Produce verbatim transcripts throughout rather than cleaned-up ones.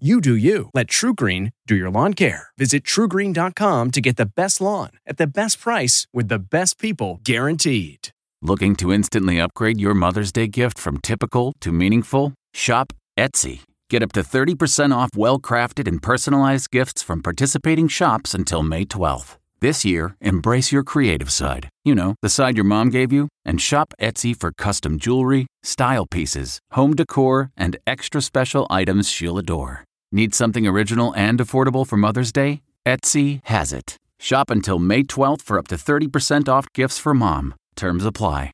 You do you. Let TruGreen do your lawn care. Visit True Green dot com to get the best lawn at the best price with the best people guaranteed. Looking to instantly upgrade your Mother's Day gift from typical to meaningful? Shop Etsy. Get up to thirty percent off well-crafted and personalized gifts from participating shops until May twelfth. This year, embrace your creative side. You know, the side your mom gave you. And shop Etsy for custom jewelry, style pieces, home decor, and extra special items she'll adore. Need something original and affordable for Mother's Day? Etsy has it. Shop until May twelfth for up to thirty percent off gifts for mom. Terms apply.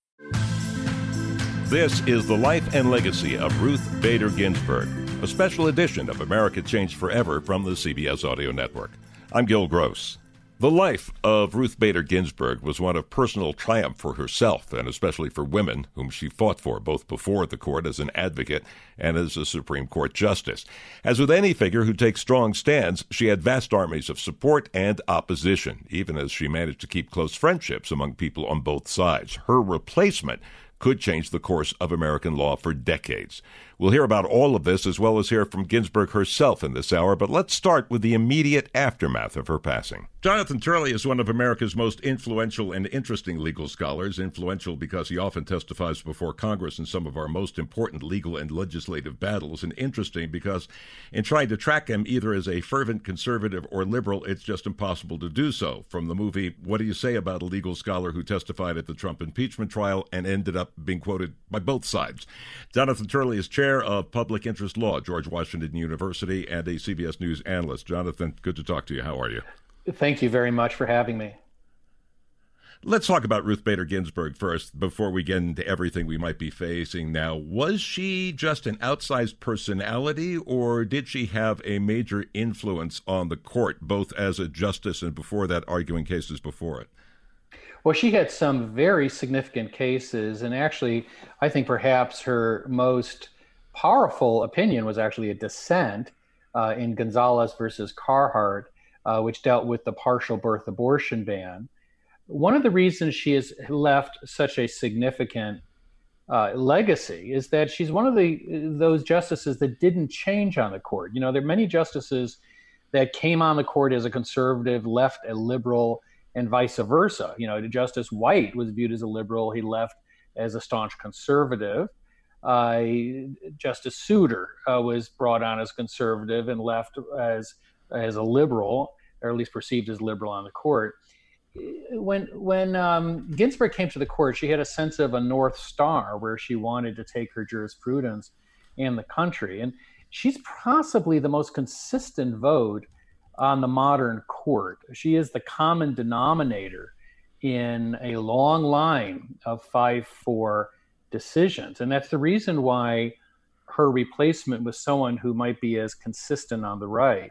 This is the life and legacy of Ruth Bader Ginsburg, a special edition of America Changed Forever from the C B S Audio Network. I'm Gil Gross. The life of Ruth Bader Ginsburg was one of personal triumph for herself, and especially for women, whom she fought for both before the court as an advocate and as a Supreme Court justice. As with any figure who takes strong stands, she had vast armies of support and opposition, even as she managed to keep close friendships among people on both sides. Her replacement could change the course of American law for decades. We'll hear about all of this, as well as hear from Ginsburg herself in this hour, but let's start with the immediate aftermath of her passing. Jonathan Turley is one of America's most influential and interesting legal scholars, influential because he often testifies before Congress in some of our most important legal and legislative battles, and interesting because in trying to track him either as a fervent conservative or liberal, it's just impossible to do so. From the movie, What Do You Say About a Legal Scholar Who Testified at the Trump Impeachment Trial and ended up being quoted by both sides. Jonathan Turley is chair of Public Interest Law, George Washington University, and a C B S News analyst. Jonathan, good to talk to you. How are you? Thank you very much for having me. Let's talk about Ruth Bader Ginsburg first, before we get into everything we might be facing now. Was she just an outsized personality, or did she have a major influence on the court, both as a justice and before that, arguing cases before it? Well, she had some very significant cases, and actually, I think perhaps her most powerful opinion was actually a dissent uh, in Gonzales versus Carhart, uh, which dealt with the partial birth abortion ban. One of the reasons she has left such a significant uh, legacy is that she's one of the those justices that didn't change on the court. You know, there are many justices that came on the court as a conservative, left a liberal, and vice versa. You know, Justice White was viewed as a liberal. He left as a staunch conservative. Uh, Justice Souter uh, was brought on as conservative and left as as a liberal, or at least perceived as liberal on the court. When when um, Ginsburg came to the court, she had a sense of a North Star where she wanted to take her jurisprudence and the country. And she's possibly the most consistent vote on the modern court. She is the common denominator in a long line of five four decisions. And that's the reason why her replacement with someone who might be as consistent on the right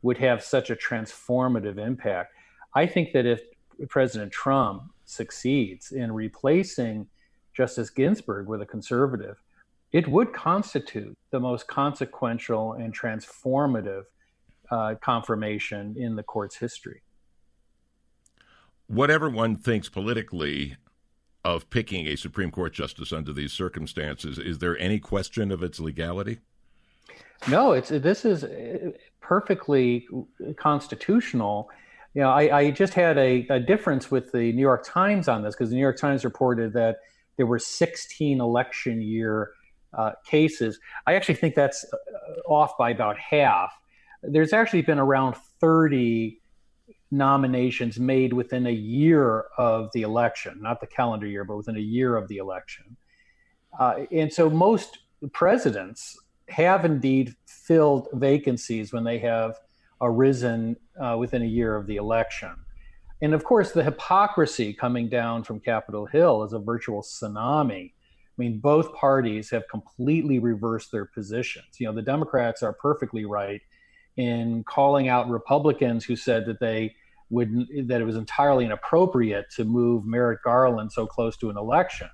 would have such a transformative impact. I think that if President Trump succeeds in replacing Justice Ginsburg with a conservative, it would constitute the most consequential and transformative uh, confirmation in the court's history. Whatever one thinks politically of picking a Supreme Court justice under these circumstances, is there any question of its legality? No, it's this is perfectly constitutional. You know, I, I just had a, a difference with the New York Times on this, because the New York Times reported that there were sixteen election year uh, cases. I actually think that's off by about half. There's actually been around thirty nominations made within a year of the election, not the calendar year, but within a year of the election. Uh, and so most presidents have indeed filled vacancies when they have arisen uh, within a year of the election. And of course, the hypocrisy coming down from Capitol Hill is a virtual tsunami. I mean, both parties have completely reversed their positions. You know, the Democrats are perfectly right in calling out Republicans who said that they would, that it was entirely inappropriate to move Merrick Garland so close to an election.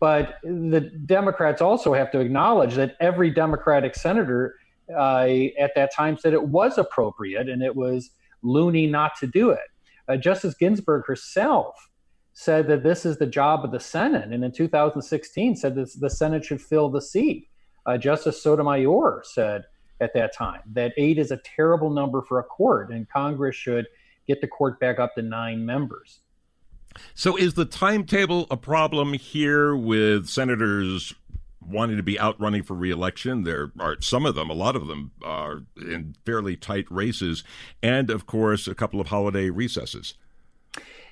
But the Democrats also have to acknowledge that every Democratic senator uh, at that time said it was appropriate and it was loony not to do it. Uh, Justice Ginsburg herself said that this is the job of the Senate, and in two thousand sixteen said that the Senate should fill the seat. Uh, Justice Sotomayor said at that time that eight is a terrible number for a court, and Congress should get the court back up to nine members. So is the timetable a problem here with senators wanting to be out running for re-election? There are some of them, a lot of them are in fairly tight races, and of course, a couple of holiday recesses.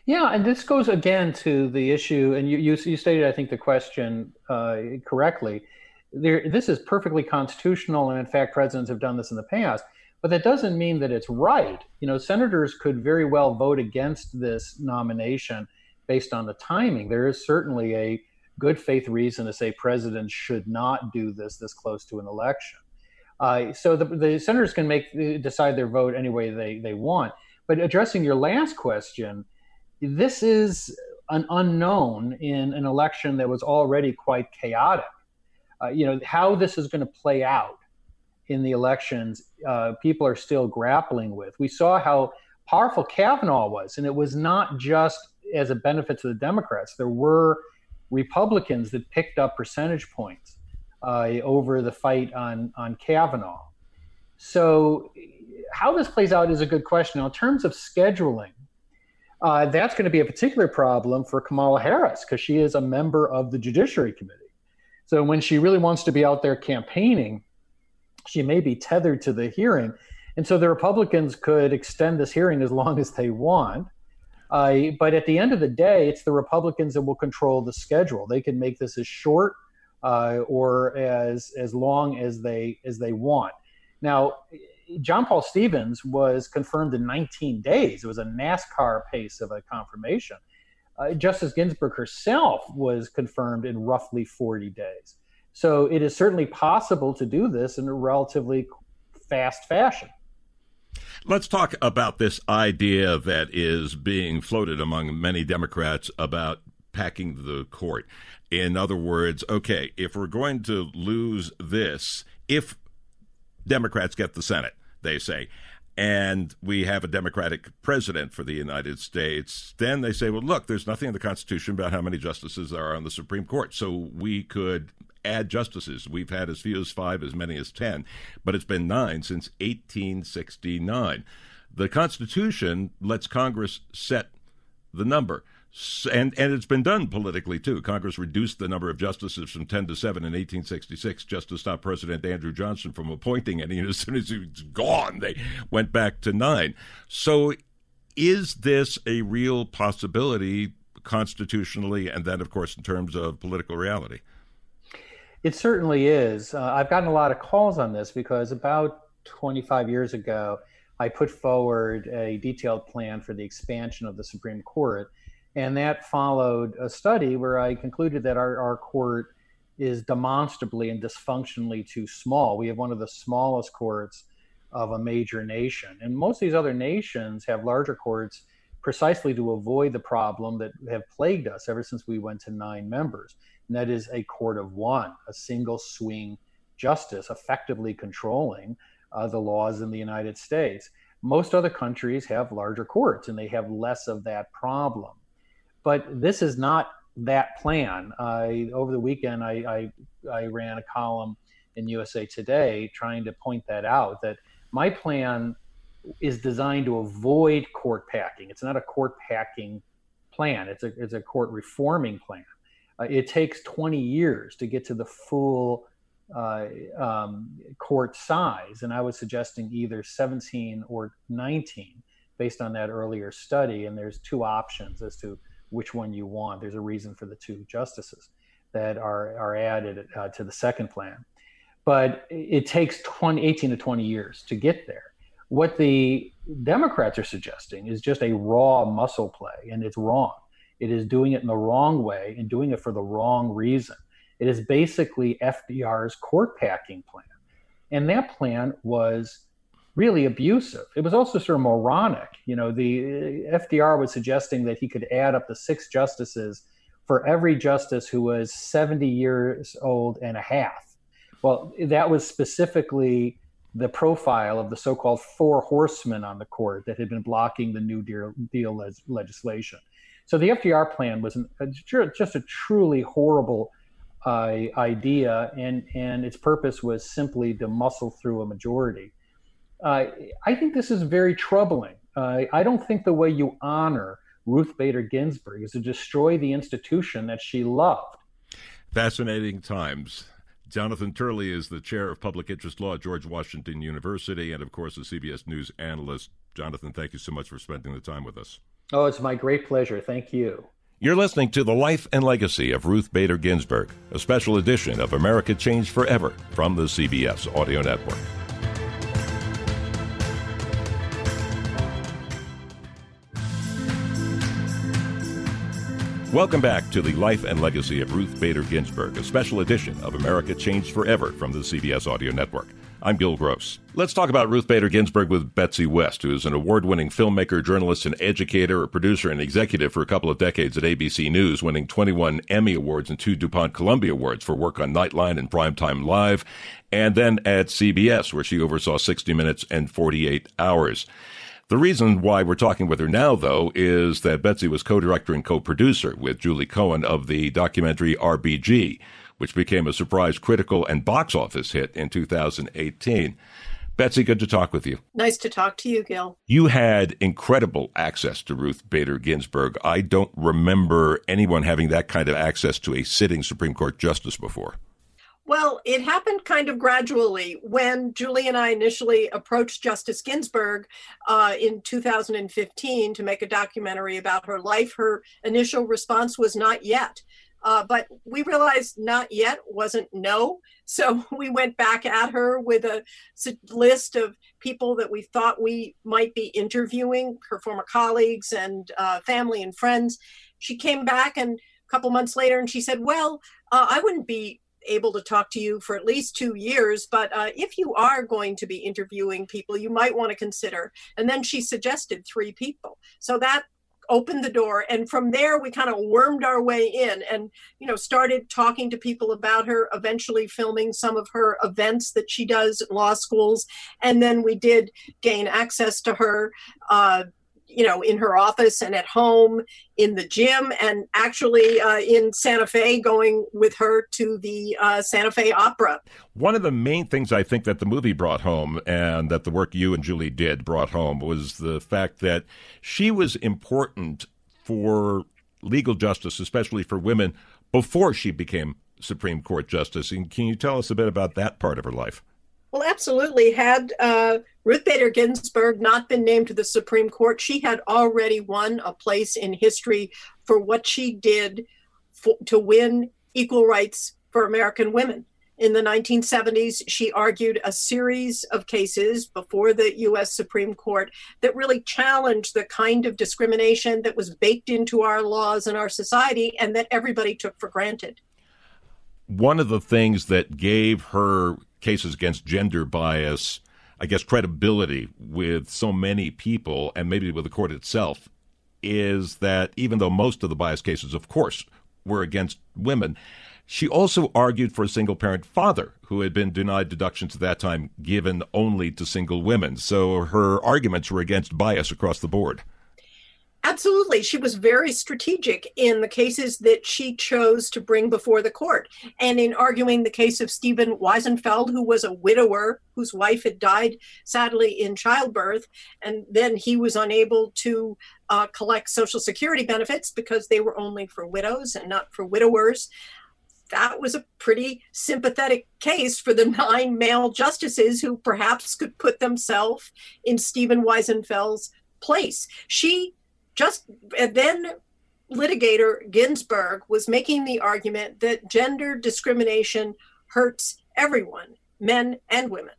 Yeah, and this goes again to the issue, and you, you, you stated, I think, the question uh, correctly. There, this is perfectly constitutional, and in fact, presidents have done this in the past, but that doesn't mean that it's right. You know, senators could very well vote against this nomination based on the timing. There is certainly a good faith reason to say presidents should not do this this close to an election. Uh, so the, the senators can make decide their vote any way they, they want. But addressing your last question, this is an unknown in an election that was already quite chaotic. Uh, you know, how this is going to play out in the elections, uh, people are still grappling with. We saw how powerful Kavanaugh was, and it was not just as a benefit to the Democrats. There were Republicans that picked up percentage points uh, over the fight on, on Kavanaugh. So how this plays out is a good question. Now, in terms of scheduling, uh, that's going to be a particular problem for Kamala Harris because she is a member of the Judiciary Committee. So when she really wants to be out there campaigning, she may be tethered to the hearing. And so the Republicans could extend this hearing as long as they want. Uh, but at the end of the day, it's the Republicans that will control the schedule. They can make this as short uh, or as as long as they as they want. Now, John Paul Stevens was confirmed in nineteen days. It was a NASCAR pace of a confirmation. Uh, Justice Ginsburg herself was confirmed in roughly forty days. So it is certainly possible to do this in a relatively fast fashion. Let's talk about this idea that is being floated among many Democrats about packing the court. In other words, okay, if we're going to lose this, if Democrats get the Senate, they say, and we have a Democratic president for the United States, then they say, well, look, there's nothing in the Constitution about how many justices there are on the Supreme Court, so we could add justices. We've had as few as five, as many as ten, but it's been nine since eighteen sixty-nine. The Constitution lets Congress set the number, and and it's been done politically, too. Congress reduced the number of justices from ten to seven in eighteen sixty-six just to stop President Andrew Johnson from appointing any. And as soon as he was gone, they went back to nine. So is this a real possibility constitutionally, and then, of course, in terms of political reality? It certainly is. Uh, I've gotten a lot of calls on this because about twenty-five years ago, I put forward a detailed plan for the expansion of the Supreme Court. And that followed a study where I concluded that our, our court is demonstrably and dysfunctionally too small. We have one of the smallest courts of a major nation. And most of these other nations have larger courts precisely to avoid the problem that have plagued us ever since we went to nine members. And that is a court of one, a single swing justice effectively controlling uh, the laws in the United States. Most other countries have larger courts and they have less of that problem. But this is not that plan. I, over the weekend, I, I, I ran a column in U S A Today trying to point that out, that my plan is designed to avoid court packing. It's not a court packing plan. It's a it's a court reforming plan. Uh, it takes twenty years to get to the full uh, um, court size, and I was suggesting either seventeen or nineteen based on that earlier study. And there's two options as to which one you want. There's a reason for the two justices that are are added uh, to the second plan, but it takes twenty eighteen to twenty years to get there. What the Democrats are suggesting is just a raw muscle play, and it's wrong. It is doing it in the wrong way and doing it for the wrong reason. It is basically F D R's court packing plan. And that plan was really abusive. It was also sort of moronic. You know, the F D R was suggesting that he could add up to six justices for every justice who was seventy years old and a half. Well, that was specifically the profile of the so-called four horsemen on the court that had been blocking the New Deal le- legislation. So the F D R plan was an, a, just a truly horrible uh, idea, and, and its purpose was simply to muscle through a majority. Uh, I think this is very troubling. Uh, I don't think the way you honor Ruth Bader Ginsburg is to destroy the institution that she loved. Fascinating times. Jonathan Turley is the chair of public interest law at George Washington University and, of course, a C B S News analyst. Jonathan, thank you so much for spending the time with us. Oh, it's my great pleasure. Thank you. You're listening to The Life and Legacy of Ruth Bader Ginsburg, a special edition of America Changed Forever from the C B S Audio Network. Welcome back to The Life and Legacy of Ruth Bader Ginsburg, a special edition of America Changed Forever from the C B S Audio Network. I'm Gil Gross. Let's talk about Ruth Bader Ginsburg with Betsy West, who is an award-winning filmmaker, journalist, and educator, a producer, and executive for a couple of decades at A B C News, winning twenty-one Emmy Awards and two DuPont Columbia Awards for work on Nightline and Primetime Live, and then at C B S, where she oversaw sixty Minutes and forty-eight Hours. The reason why we're talking with her now, though, is that Betsy was co-director and co-producer with Julie Cohen of the documentary R B G, which became a surprise critical and box office hit in two thousand eighteen. Betsy, good to talk with you. Nice to talk to you, Gil. You had incredible access to Ruth Bader Ginsburg. I don't remember anyone having that kind of access to a sitting Supreme Court justice before. Well, it happened kind of gradually. When Julie and I initially approached Justice Ginsburg uh, in two thousand fifteen to make a documentary about her life, her initial response was not yet. Uh, but we realized not yet wasn't no. So we went back at her with a list of people that we thought we might be interviewing, her former colleagues and uh, family and friends. She came back and a couple months later and she said, well, uh, I wouldn't be able to talk to you for at least two years, but uh, if you are going to be interviewing people, you might want to consider. And then she suggested three people. So that opened the door. And from there, we kind of wormed our way in and, you know, started talking to people about her, eventually filming some of her events that she does at law schools. And then we did gain access to her, uh, you know, in her office and at home, in the gym, and actually uh, in Santa Fe, going with her to the uh, Santa Fe Opera. One of the main things I think that the movie brought home, and that the work you and Julie did brought home, was the fact that she was important for legal justice, especially for women, before she became Supreme Court Justice. And can you tell us a bit about that part of her life? Well, absolutely. Had uh, Ruth Bader Ginsburg not been named to the Supreme Court, she had already won a place in history for what she did for, to win equal rights for American women. In the nineteen seventies, she argued a series of cases before the U S Supreme Court that really challenged the kind of discrimination that was baked into our laws and our society and that everybody took for granted. One of the things that gave her cases against gender bias, I guess, credibility with so many people and maybe with the court itself, is that even though most of the bias cases, of course, were against women, she also argued for a single-parent father who had been denied deductions at that time given only to single women. So her arguments were against bias across the board. Absolutely. She was very strategic in the cases that she chose to bring before the court. And in arguing the case of Stephen Weisenfeld, who was a widower whose wife had died, sadly, in childbirth, and then he was unable to uh, collect Social Security benefits because they were only for widows and not for widowers. That was a pretty sympathetic case for the nine male justices who perhaps could put themselves in Stephen Weisenfeld's place. She Just and then litigator Ginsburg was making the argument that gender discrimination hurts everyone, men and women.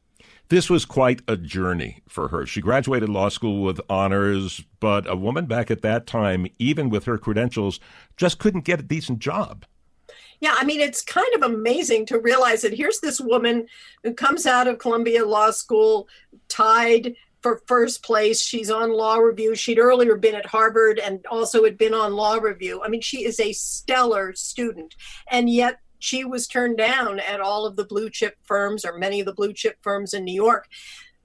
This was quite a journey for her. She graduated law school with honors, but a woman back at that time, even with her credentials, just couldn't get a decent job. Yeah, I mean, it's kind of amazing to realize that here's this woman who comes out of Columbia Law School tied for first place. She's on law review. She'd earlier been at Harvard and also had been on law review. I mean, she is a stellar student, and yet she was turned down at all of the blue chip firms, or many of the blue chip firms in New York.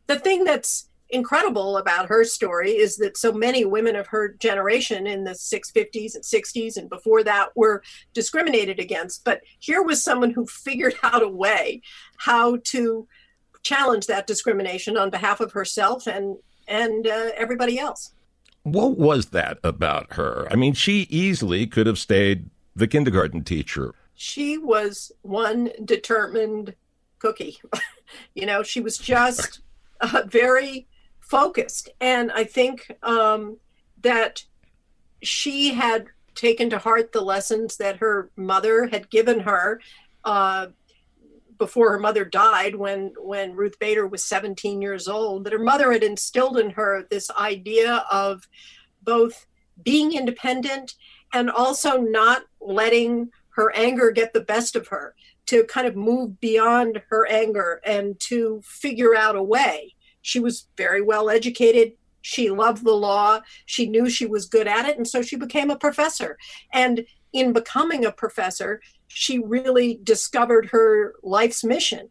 The thing that's incredible about her story is that so many women of her generation in the six fifties and sixties and before that were discriminated against. But here was someone who figured out a way how to challenge that discrimination on behalf of herself and and uh, everybody else. What was that about her? I mean, she easily could have stayed the kindergarten teacher. She was one determined cookie. You know, she was just uh, very focused. And I think um, that she had taken to heart the lessons that her mother had given her uh, before her mother died, when, when Ruth Bader was seventeen years old, that her mother had instilled in her this idea of both being independent and also not letting her anger get the best of her, to kind of move beyond her anger and to figure out a way. She was very well educated. She loved the law. She knew she was good at it. And so she became a professor. And in becoming a professor, she really discovered her life's mission,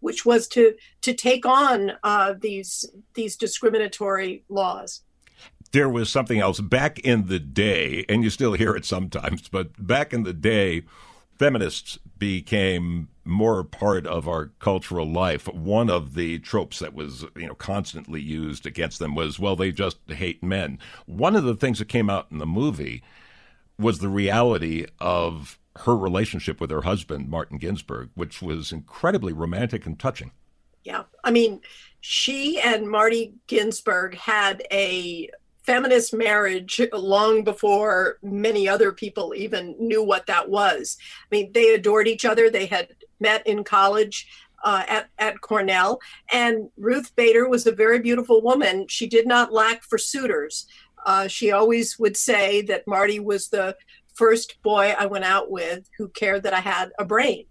which was to to take on uh, these these discriminatory laws. There was something else back in the day, and you still hear it sometimes, but back in the day, feminists became more a part of our cultural life. One of the tropes that was, you know, constantly used against them was, well, they just hate men. One of the things that came out in the movie was the reality of her relationship with her husband, Martin Ginsburg, which was incredibly romantic and touching. Yeah. I mean, she and Marty Ginsburg had a feminist marriage long before many other people even knew what that was. I mean, they adored each other. They had met in college uh, at, at Cornell. And Ruth Bader was a very beautiful woman. She did not lack for suitors. Uh, she always would say that Marty was the first boy I went out with who cared that I had a brain.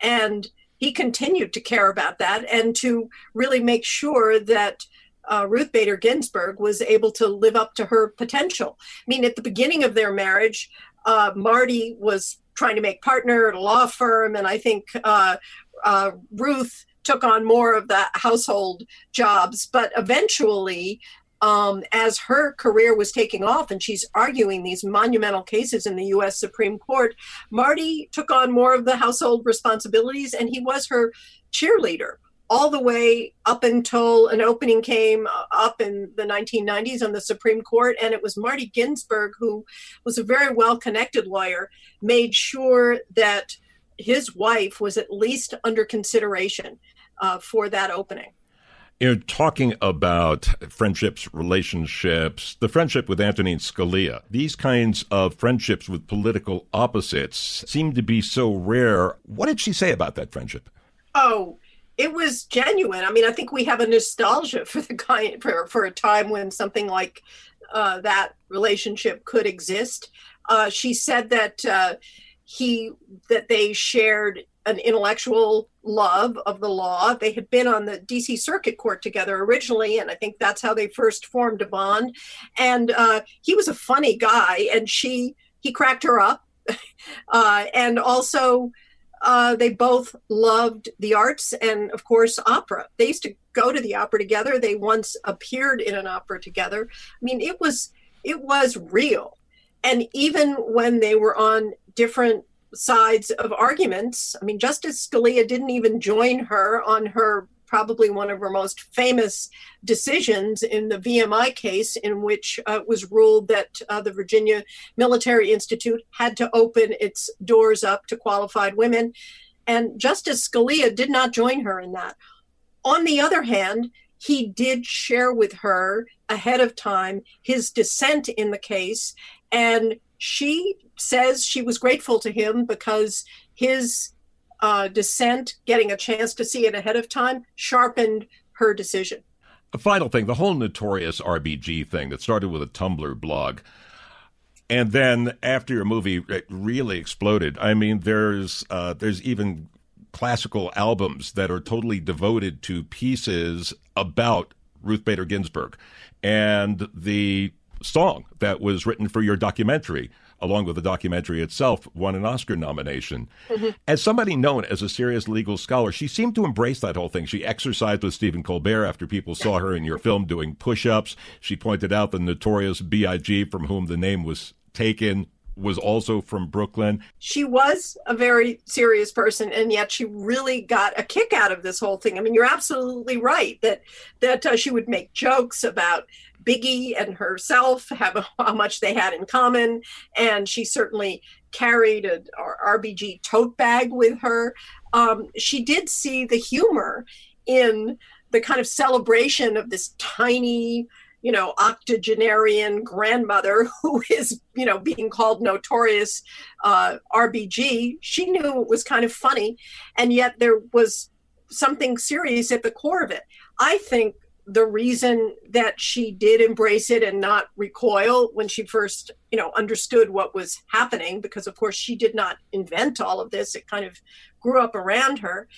And he continued to care about that and to really make sure that Uh, Ruth Bader Ginsburg was able to live up to her potential. I mean, at the beginning of their marriage, uh, Marty was trying to make partner at a law firm, and I think uh, uh, Ruth took on more of the household jobs. But eventually, um, as her career was taking off and she's arguing these monumental cases in the U S Supreme Court, Marty took on more of the household responsibilities, and he was her cheerleader all the way up until an opening came up in the nineteen nineties on the Supreme Court. And it was Marty Ginsburg, who was a very well-connected lawyer, made sure that his wife was at least under consideration uh, for that opening. You know, talking about friendships, relationships, the friendship with Antonin Scalia, these kinds of friendships with political opposites seem to be so rare. What did she say about that friendship? Oh, it was genuine. I mean, I think we have a nostalgia for the kind for, for a time when something like uh, that relationship could exist. Uh, she said that uh, he that they shared an intellectual love of the law. They had been on the D C Circuit Court together originally, and I think that's how they first formed a bond. And uh, he was a funny guy, and she he cracked her up, uh, and also. Uh, they both loved the arts and, of course, opera. They used to go to the opera together. They once appeared in an opera together. I mean, it was it was real. And even when they were on different sides of arguments, I mean, Justice Scalia didn't even join her on her probably one of her most famous decisions in the V M I case, in which uh, it was ruled that uh, the Virginia Military Institute had to open its doors up to qualified women. And Justice Scalia did not join her in that. On the other hand, he did share with her ahead of time his dissent in the case. And she says she was grateful to him because his Uh, dissent, getting a chance to see it ahead of time, sharpened her decision. A final thing, the whole Notorious R B G thing that started with a Tumblr blog, and then after your movie, it really exploded. I mean, there's uh, there's even classical albums that are totally devoted to pieces about Ruth Bader Ginsburg. And the song that was written for your documentary, along with the documentary itself, won an Oscar nomination. Mm-hmm. As somebody known as a serious legal scholar, she seemed to embrace that whole thing. She exercised with Stephen Colbert after people saw her in your film doing push-ups. She pointed out the Notorious B I G, from whom the name was taken, was also from Brooklyn. She was a very serious person, and yet she really got a kick out of this whole thing. I mean, you're absolutely right that that uh, she would make jokes about Biggie and herself, have how much they had in common, and she certainly carried an R B G tote bag with her. Um, she did see the humor in the kind of celebration of this tiny, you know, octogenarian grandmother who is, you know, being called Notorious uh, R B G. She knew it was kind of funny, and yet there was something serious at the core of it. I think the reason that she did embrace it and not recoil when she first, you know, understood what was happening, because of course she did not invent all of this, it kind of grew up around her.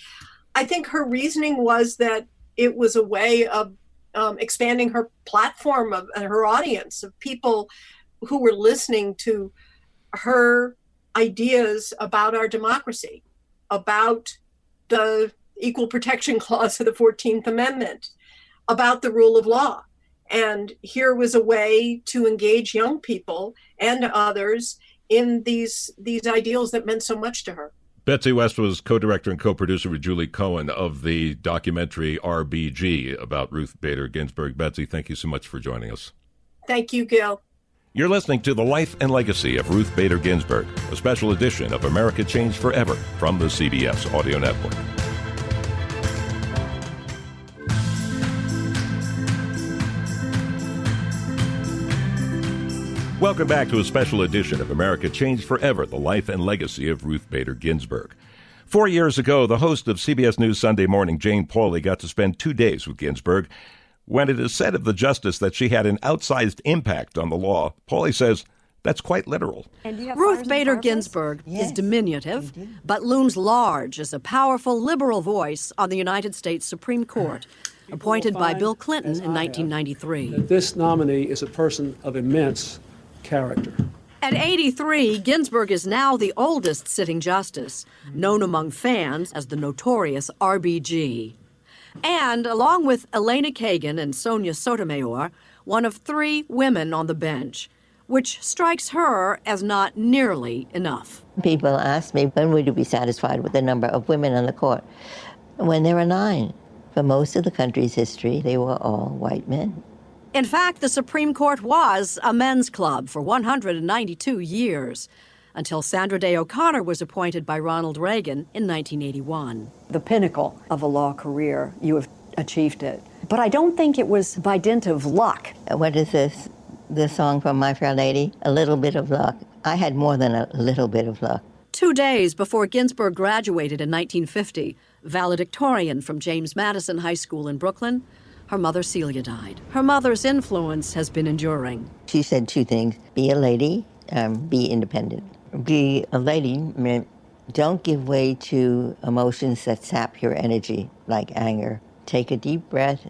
I think her reasoning was that it was a way of um, expanding her platform of and her audience of people who were listening to her ideas about our democracy, about the Equal Protection Clause of the fourteenth Amendment, about the rule of law. And here was a way to engage young people and others in these these ideals that meant so much to her. Betsy West was co-director and co-producer with Julie Cohen of the documentary R B G about Ruth Bader Ginsburg. Betsy, thank you so much for joining us. Thank you, Gil. You're listening to The Life and Legacy of Ruth Bader Ginsburg, a special edition of America Changed Forever from the C B S Audio Network. Welcome back to a special edition of America Changed Forever, the life and legacy of Ruth Bader Ginsburg. Four years ago, the host of C B S News Sunday Morning, Jane Pauley, got to spend two days with Ginsburg. When it is said of the justice that she had an outsized impact on the law, Pauley says that's quite literal. Ruth Bader Ginsburg yes. is diminutive, indeed, but looms large as a powerful liberal voice on the United States Supreme Court, appointed by Bill Clinton in nineteen ninety-three. This nominee is a person of immense character. At eighty-three, Ginsburg is now the oldest sitting justice, known among fans as the Notorious R B G. And along with Elena Kagan and Sonia Sotomayor, one of three women on the bench, which strikes her as not nearly enough. People ask me, when would you be satisfied with the number of women on the court? When there are nine. For most of the country's history, they were all white men. In fact, the Supreme Court was a men's club for one hundred ninety-two years, until Sandra Day O'Connor was appointed by Ronald Reagan in nineteen eighty-one. The pinnacle of a law career, you have achieved it. But I don't think it was by dint of luck. What is this, this song from My Fair Lady? A little bit of luck. I had more than a little bit of luck. Two days before Ginsburg graduated in nineteen fifty, valedictorian from James Madison High School in Brooklyn, her mother, Celia, died. Her mother's influence has been enduring. She said two things: be a lady, um, be independent. Be a lady meant don't give way to emotions that sap your energy, like anger. Take a deep breath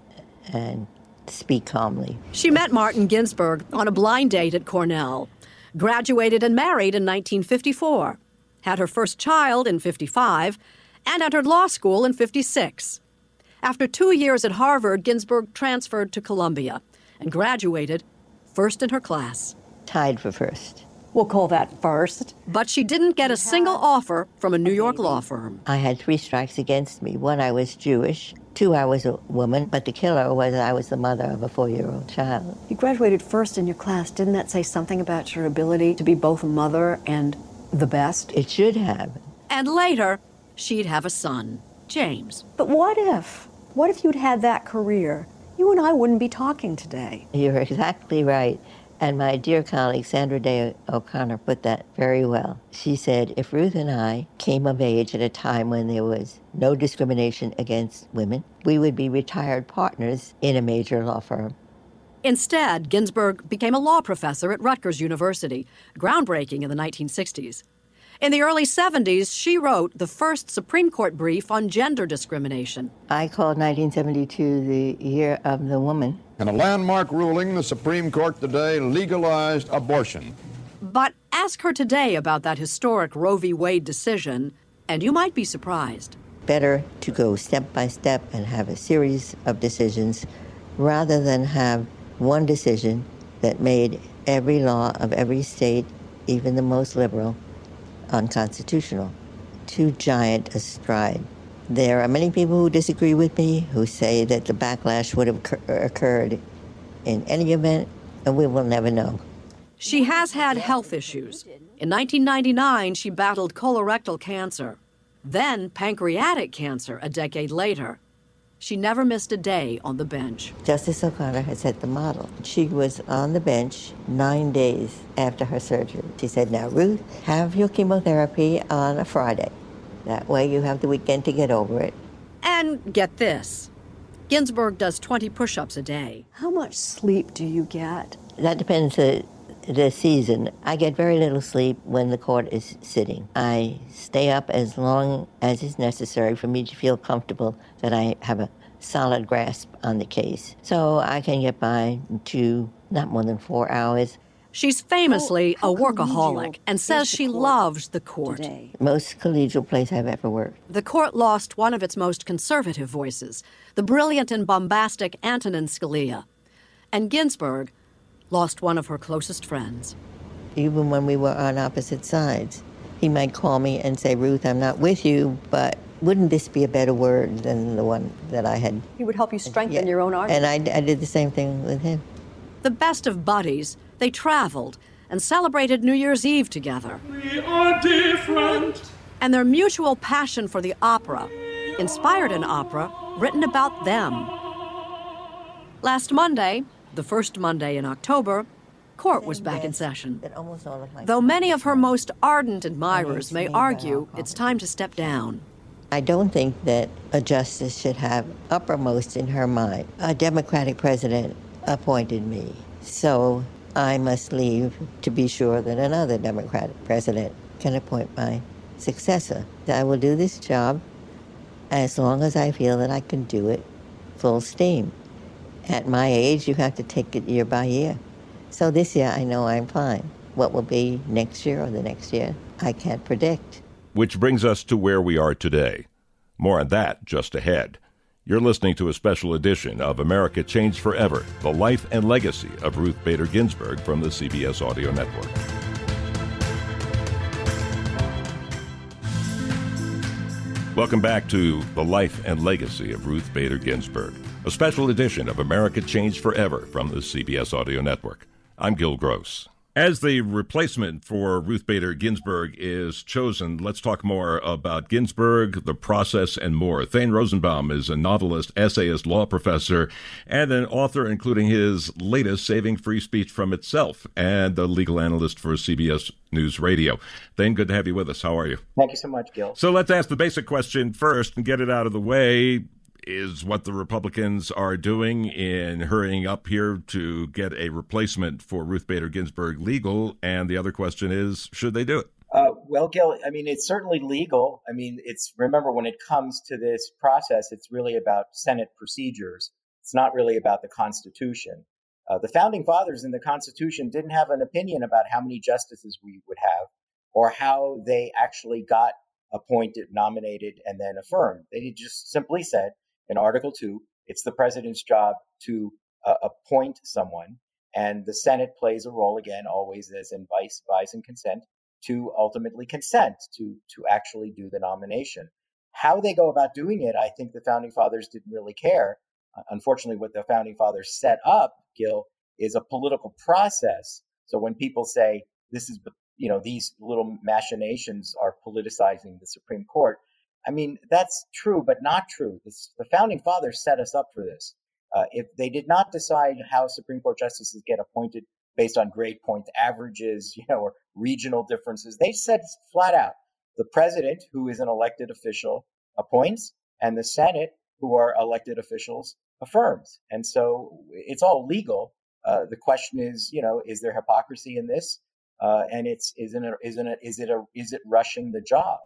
and speak calmly. She met Martin Ginsburg on a blind date at Cornell, graduated and married in nineteen fifty-four, had her first child in fifty-five, and entered law school in fifty-six. After two years at Harvard, Ginsburg transferred to Columbia and graduated first in her class. Tied for first. We'll call that first. But she didn't get a single offer from a New York law firm. I had three strikes against me. One, I was Jewish. Two, I was a woman. But the killer was I was the mother of a four-year-old child. You graduated first in your class. Didn't that say something about your ability to be both a mother and the best? It should have. And later, she'd have a son, James. But what if? What if you'd had that career? You and I wouldn't be talking today. You're exactly right. And my dear colleague, Sandra Day O'Connor, put that very well. She said, if Ruth and I came of age at a time when there was no discrimination against women, we would be retired partners in a major law firm. Instead, Ginsburg became a law professor at Rutgers University, groundbreaking in the nineteen sixties. In the early seventies, she wrote the first Supreme Court brief on gender discrimination. I called nineteen seventy-two the year of the woman. In a landmark ruling, the Supreme Court today legalized abortion. But ask her today about that historic Roe v. Wade decision, and you might be surprised. Better to go step by step and have a series of decisions rather than have one decision that made every law of every state, even the most liberal, unconstitutional. Too giant a stride. There are many people who disagree with me, who say that the backlash would have occurred in any event, and we will never know. She has had health issues. In nineteen ninety-nine, she battled colorectal cancer, then pancreatic cancer a decade later. She never missed a day on the bench. Justice O'Connor had set the model. She was on the bench nine days after her surgery. She said, now, Ruth, have your chemotherapy on a Friday. That way you have the weekend to get over it. And get this, Ginsburg does twenty push-ups a day. How much sleep do you get? That depends on the season. I get very little sleep when the court is sitting. I stay up as long as is necessary for me to feel comfortable that I have a solid grasp on the case. So I can get by to not more than four hours. She's famously oh, a workaholic and says she loves the court. Today. Most collegial place I've ever worked. The court lost one of its most conservative voices, the brilliant and bombastic Antonin Scalia. And Ginsburg lost one of her closest friends. Even when we were on opposite sides, he might call me and say, Ruth, I'm not with you, but wouldn't this be a better word than the one that I had? He would help you strengthen yeah. your own argument. And I, I did the same thing with him. The best of buddies, they traveled and celebrated New Year's Eve together. We are different. And their mutual passion for the opera inspired an opera written about them. Last Monday, the first Monday in October, court was back in session. Though many of her most ardent admirers may argue it's time to step down. I don't think that a justice should have uppermost in her mind. A Democratic president appointed me, so I must leave to be sure that another Democratic president can appoint my successor. I will do this job as long as I feel that I can do it full steam. At my age, you have to take it year by year. So this year, I know I'm fine. What will be next year or the next year, I can't predict. Which brings us to where we are today. More on that just ahead. You're listening to a special edition of America Changed Forever, the life and legacy of Ruth Bader Ginsburg from the C B S Audio Network. Welcome back to The Life and Legacy of Ruth Bader Ginsburg, a special edition of America Changed Forever from the C B S Audio Network. I'm Gil Gross. As the replacement for Ruth Bader Ginsburg is chosen, let's talk more about Ginsburg, the process, and more. Thane Rosenbaum is a novelist, essayist, law professor, and an author, including his latest, Saving Free Speech from Itself, and a legal analyst for C B S News Radio. Thane, good to have you with us. How are you? Thank you so much, Gil. So let's ask the basic question first and get it out of the way. Is what the Republicans are doing in hurrying up here to get a replacement for Ruth Bader Ginsburg legal? And the other question is, should they do it? Uh, well, Gil, I mean, it's certainly legal. I mean, it's remember, when it comes to this process, it's really about Senate procedures. It's not really about the Constitution. Uh, the founding fathers in the Constitution didn't have an opinion about how many justices we would have or how they actually got appointed, nominated, and then affirmed. They just simply said, in Article two, it's the president's job to uh, appoint someone, and the Senate plays a role, again, always as in vice, vice and consent, to ultimately consent to to actually do the nomination. How they go about doing it, I think the Founding Fathers didn't really care. Uh, unfortunately, what the Founding Fathers set up, Gil, is a political process. So when people say this is, you know, these little machinations are politicizing the Supreme Court, I mean, that's true, but not true. This, the Founding Fathers set us up for this. Uh, if they did not decide how Supreme Court justices get appointed based on grade point averages, you know, or regional differences. They said flat out, the president, who is an elected official, appoints, and the Senate, who are elected officials, affirms. And so it's all legal. Uh, the question is, you know, is there hypocrisy in this? Uh, and it's isn't it isn't it is it a, is it rushing the job?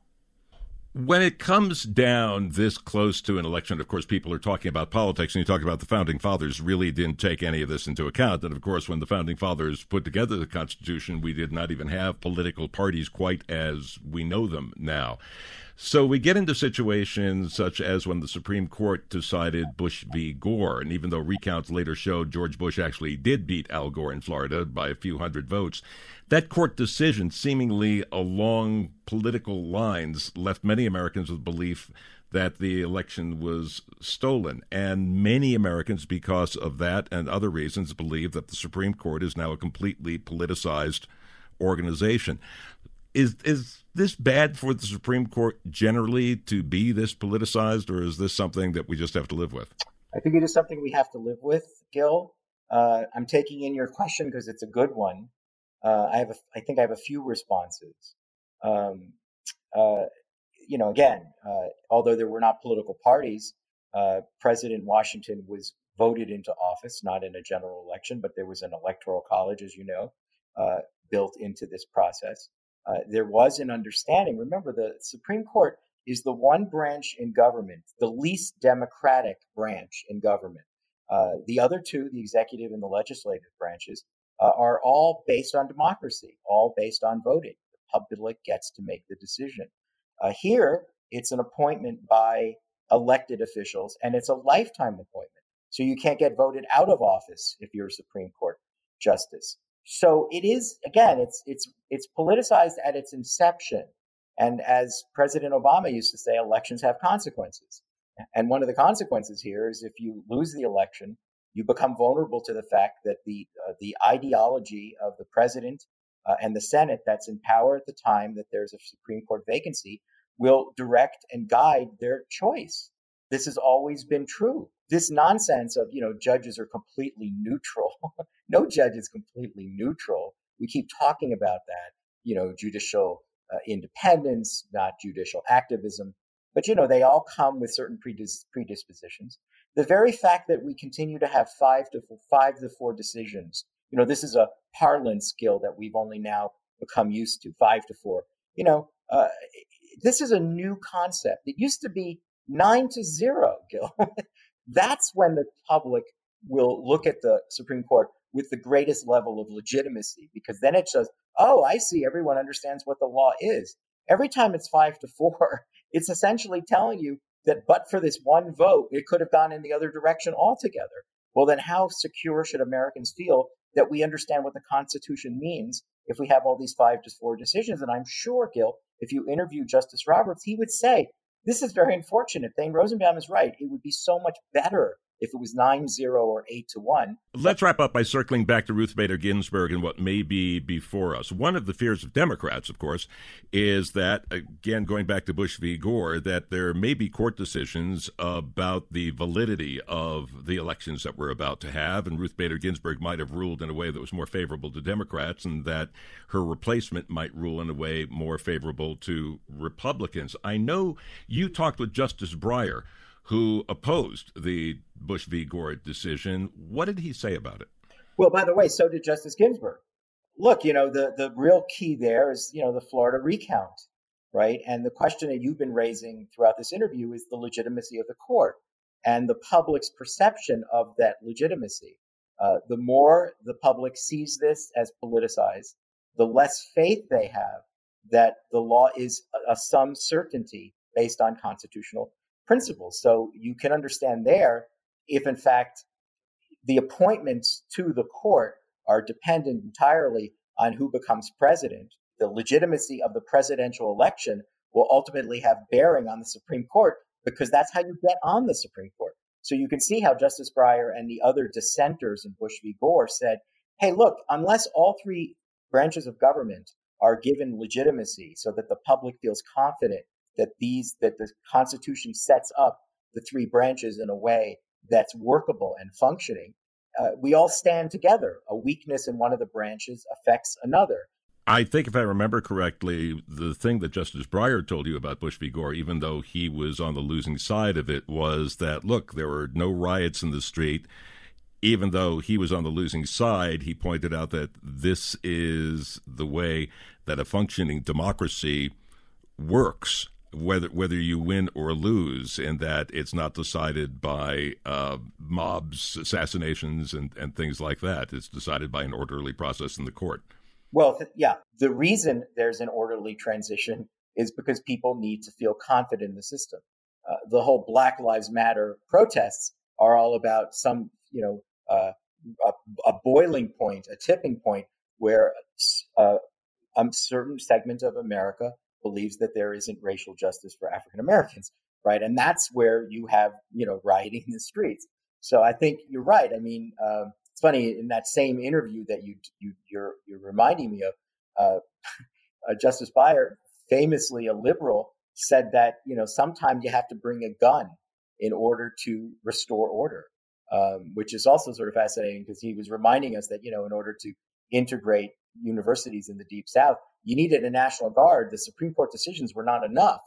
When it comes down this close to an election, of course, people are talking about politics, and you talk about the Founding Fathers really didn't take any of this into account. And, of course, when the Founding Fathers put together the Constitution, we did not even have political parties quite as we know them now. So we get into situations such as when the Supreme Court decided Bush v. Gore, and even though recounts later showed George Bush actually did beat Al Gore in Florida by a few hundred votes, that court decision, seemingly along political lines, left many Americans with belief that the election was stolen. And many Americans, because of that and other reasons, believe that the Supreme Court is now a completely politicized organization. Is is this bad for the Supreme Court generally to be this politicized, or is this something that we just have to live with? I think it is something we have to live with, Gil. Uh, I'm taking in your question because it's a good one. Uh, I have, a, I think I have a few responses. Um, uh, you know, again, uh, although there were not political parties, uh, President Washington was voted into office, not in a general election, but there was an electoral college, as you know, uh, built into this process. Uh, there was an understanding. Remember, the Supreme Court is the one branch in government, the least democratic branch in government. Uh, the other two, the executive and the legislative branches, uh, are all based on democracy, all based on voting. The public gets to make the decision. Uh, here, it's an appointment by elected officials, and it's a lifetime appointment. So you can't get voted out of office if you're a Supreme Court justice. So it is, again, it's it's it's politicized at its inception. And as President Obama used to say, elections have consequences. And one of the consequences here is if you lose the election, you become vulnerable to the fact that the uh, the ideology of the president uh, and the Senate that's in power at the time that there's a Supreme Court vacancy will direct and guide their choice. This has always been true. This nonsense of, you know, judges are completely neutral. No judge is completely neutral. We keep talking about that, you know, judicial uh, independence, not judicial activism. But, you know, they all come with certain predis- predispositions. The very fact that we continue to have five to four, five to four decisions, you know, this is a parlance skill that we've only now become used to, five to four. You know, uh, this is a new concept. It used to be nine to zero, Gil. That's when the public will look at the Supreme Court with the greatest level of legitimacy, because then it shows, oh, I see, everyone understands what the law is. Every time it's five to four, it's essentially telling you that but for this one vote, it could have gone in the other direction altogether. Well, then how secure should Americans feel that we understand what the Constitution means if we have all these five to four decisions? And I'm sure, Gil, if you interview Justice Roberts, he would say, this is very unfortunate. Thane Rosenbaum is right. It would be so much better if it was nine to zero or eight to one. Let's wrap up by circling back to Ruth Bader Ginsburg and what may be before us. One of the fears of Democrats, of course, is that, again, going back to Bush v. Gore, that there may be court decisions about the validity of the elections that we're about to have, and Ruth Bader Ginsburg might have ruled in a way that was more favorable to Democrats, and that her replacement might rule in a way more favorable to Republicans. I know you talked with Justice Breyer, who opposed the Bush v. Gore decision. What did he say about it? Well, by the way, so did Justice Ginsburg. Look, you know, the, the real key there is, you know, the Florida recount, right? And the question that you've been raising throughout this interview is the legitimacy of the court and the public's perception of that legitimacy. Uh, the more the public sees this as politicized, the less faith they have that the law is a, a some certainty based on constitutional principles. So you can understand there if, in fact, the appointments to the court are dependent entirely on who becomes president. The legitimacy of the presidential election will ultimately have bearing on the Supreme Court because that's how you get on the Supreme Court. So you can see how Justice Breyer and the other dissenters in Bush v. Gore said, hey, look, unless all three branches of government are given legitimacy so that the public feels confident that these that the Constitution sets up the three branches in a way that's workable and functioning, uh, we all stand together. A weakness in one of the branches affects another. I think if I remember correctly, the thing that Justice Breyer told you about Bush v. Gore, even though he was on the losing side of it, was that, look, there were no riots in the street. Even though he was on the losing side, he pointed out that this is the way that a functioning democracy works, whether whether you win or lose, and that it's not decided by uh, mobs, assassinations, and, and things like that. It's decided by an orderly process in the court. Well, th- yeah. The reason there's an orderly transition is because people need to feel confident in the system. Uh, the whole Black Lives Matter protests are all about some, you know, uh, a, a boiling point, a tipping point where uh, a certain segment of America believes that there isn't racial justice for African Americans, right? And that's where you have, you know, rioting in the streets. So I think you're right. I mean, uh, it's funny, in that same interview that you, you, you're you're reminding me of, uh, uh, Justice Breyer, famously a liberal, said that, you know, sometimes you have to bring a gun in order to restore order, um, which is also sort of fascinating because he was reminding us that, you know, in order to integrate universities in the Deep South, you needed a National Guard. The Supreme Court decisions were not enough.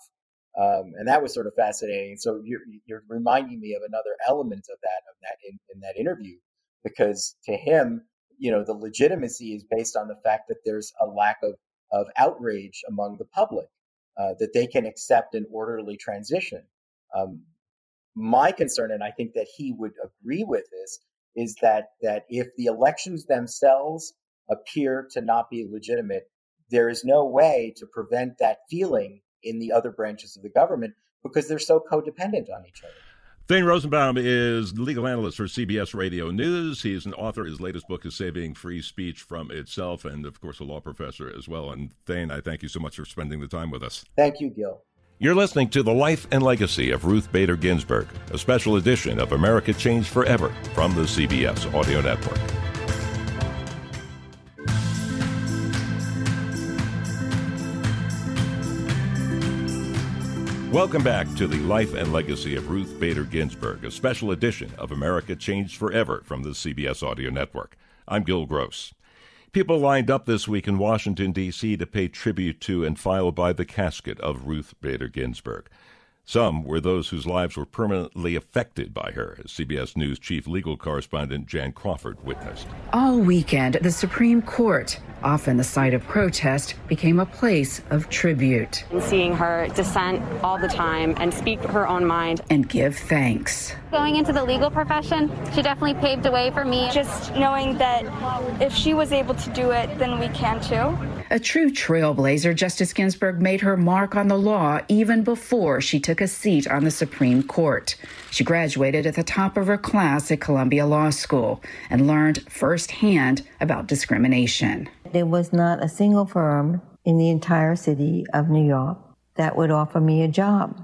Um, and that was sort of fascinating. So you're, you're reminding me of another element of that, of that in, in that interview, because to him, you know, the legitimacy is based on the fact that there's a lack of, of outrage among the public, uh, that they can accept an orderly transition. Um, My concern, and I think that he would agree with this, is that that if the elections themselves appear to not be legitimate, there is no way to prevent that feeling in the other branches of the government because they're so codependent on each other. Thane Rosenbaum is legal analyst for C B S Radio News. He's an author. His latest book is Saving Free Speech from Itself, and, of course, a law professor as well. And, Thane, I thank you so much for spending the time with us. Thank you, Gil. You're listening to The Life and Legacy of Ruth Bader Ginsburg, a special edition of America Changed Forever from the C B S Audio Network. Welcome back to The Life and Legacy of Ruth Bader Ginsburg, a special edition of America Changed Forever from the C B S Audio Network. I'm Gil Gross. People lined up this week in Washington, D C to pay tribute to and file by the casket of Ruth Bader Ginsburg. Some were those whose lives were permanently affected by her, as C B S News chief legal correspondent Jan Crawford witnessed. All weekend, the Supreme Court, often the site of protest, became a place of tribute. And seeing her dissent all the time and speak her own mind. And give thanks. Going into the legal profession, she definitely paved the way for me. Just knowing that if she was able to do it, then we can too. A true trailblazer, Justice Ginsburg made her mark on the law even before she took a seat on the Supreme Court. She graduated at the top of her class at Columbia Law School and learned firsthand about discrimination. There was not a single firm in the entire city of New York that would offer me a job.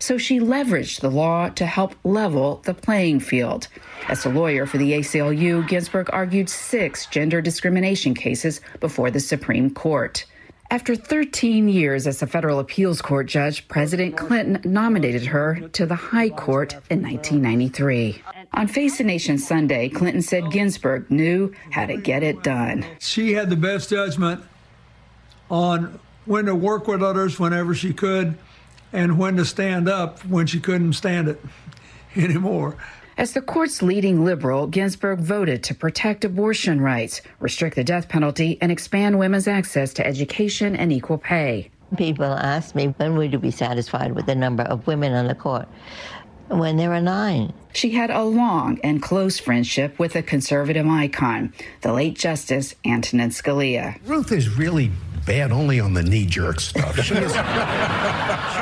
So she leveraged the law to help level the playing field. As a lawyer for the A C L U, Ginsburg argued six gender discrimination cases before the Supreme Court. After thirteen years as a federal appeals court judge, President Clinton nominated her to the High Court in nineteen ninety-three. On Face the Nation Sunday, Clinton said Ginsburg knew how to get it done. She had the best judgment on when to work with others whenever she could and when to stand up when she couldn't stand it anymore. As the court's leading liberal, Ginsburg voted to protect abortion rights, restrict the death penalty, and expand women's access to education and equal pay. People ask me, when would you be satisfied with the number of women on the court? When there are nine. She had a long and close friendship with a conservative icon, the late Justice Antonin Scalia. Ruth is really bad only on the knee-jerk stuff.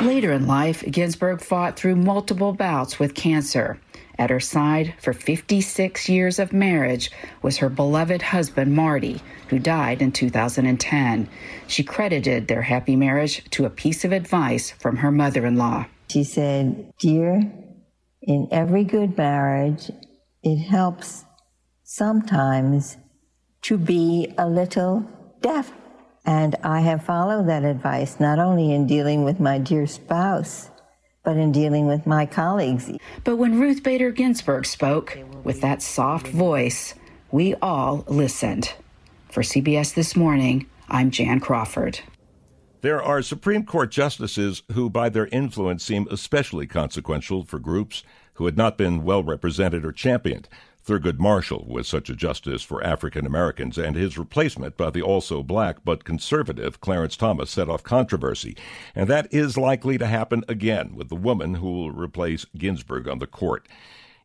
Later in life, Ginsburg fought through multiple bouts with cancer. At her side for fifty-six years of marriage was her beloved husband, Marty, who died in two thousand ten. She credited their happy marriage to a piece of advice from her mother-in-law. She said, "Dear, in every good marriage, it helps sometimes to be a little deaf." And I have followed that advice, not only in dealing with my dear spouse, but in dealing with my colleagues. But when Ruth Bader Ginsburg spoke with that soft voice, we all listened. For C B S This Morning, I'm Jan Crawford. There are Supreme Court justices who, by their influence, seem especially consequential for groups who had not been well represented or championed. Thurgood Marshall was such a justice for African Americans, and his replacement by the also black but conservative Clarence Thomas set off controversy. And that is likely to happen again with the woman who will replace Ginsburg on the court.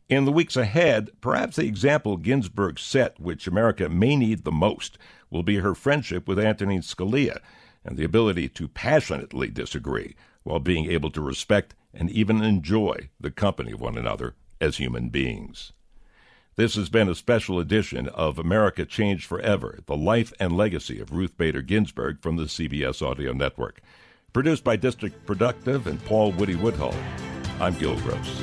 In the weeks ahead, perhaps the example Ginsburg set, which America may need the most, will be her friendship with Antonin Scalia and the ability to passionately disagree while being able to respect and even enjoy the company of one another as human beings. This has been a special edition of America Changed Forever, the life and legacy of Ruth Bader Ginsburg from the C B S Audio Network. Produced by District Productive and Paul Woody Woodhull, I'm Gil Gross.